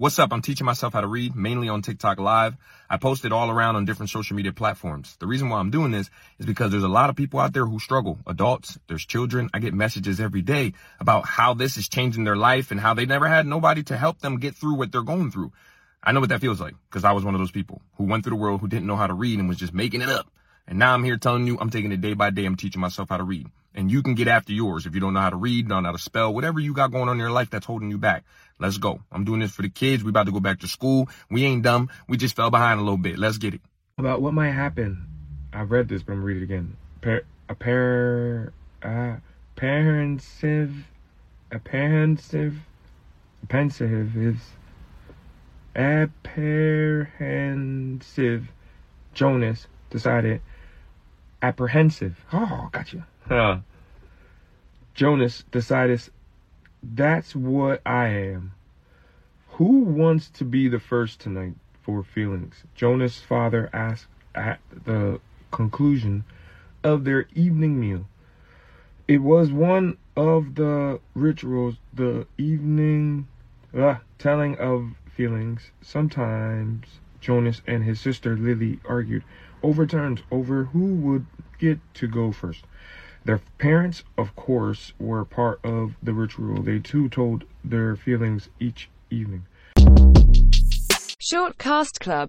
What's up? I'm teaching myself how to read, mainly on TikTok Live. I post it all around on different social media platforms. The reason why I'm doing this is because there's a lot of people out there who struggle. Adults, there's children. I get messages every day about how this is changing their life and how they never had nobody to help them get through what they're going through. I know what that feels like because I was one of those people who went through the world who didn't know how to read and was just making it up. And now I'm here telling you, I'm taking it day by day. I'm teaching myself how to read. And you can get after yours if you don't know how to read, don't know how to spell, whatever you got going on in your life that's holding you back. Let's go. I'm doing this for the kids. We about to go back to school. We ain't dumb. We just fell behind a little bit. Let's get it. About what might happen. I've read this, but I'm going to read it again. Apprehensive Jonas decided. Apprehensive. Oh, gotcha. Huh. Jonas decided that's what I am. Who wants to be the first tonight for feelings? Jonas' father asked at the conclusion of their evening meal. It was one of the rituals, the evening telling of feelings. Sometimes Jonas and his sister Lily argued over who would get to go first. Their parents, of course, were part of the ritual. They too told their feelings each evening. Short Cast Club.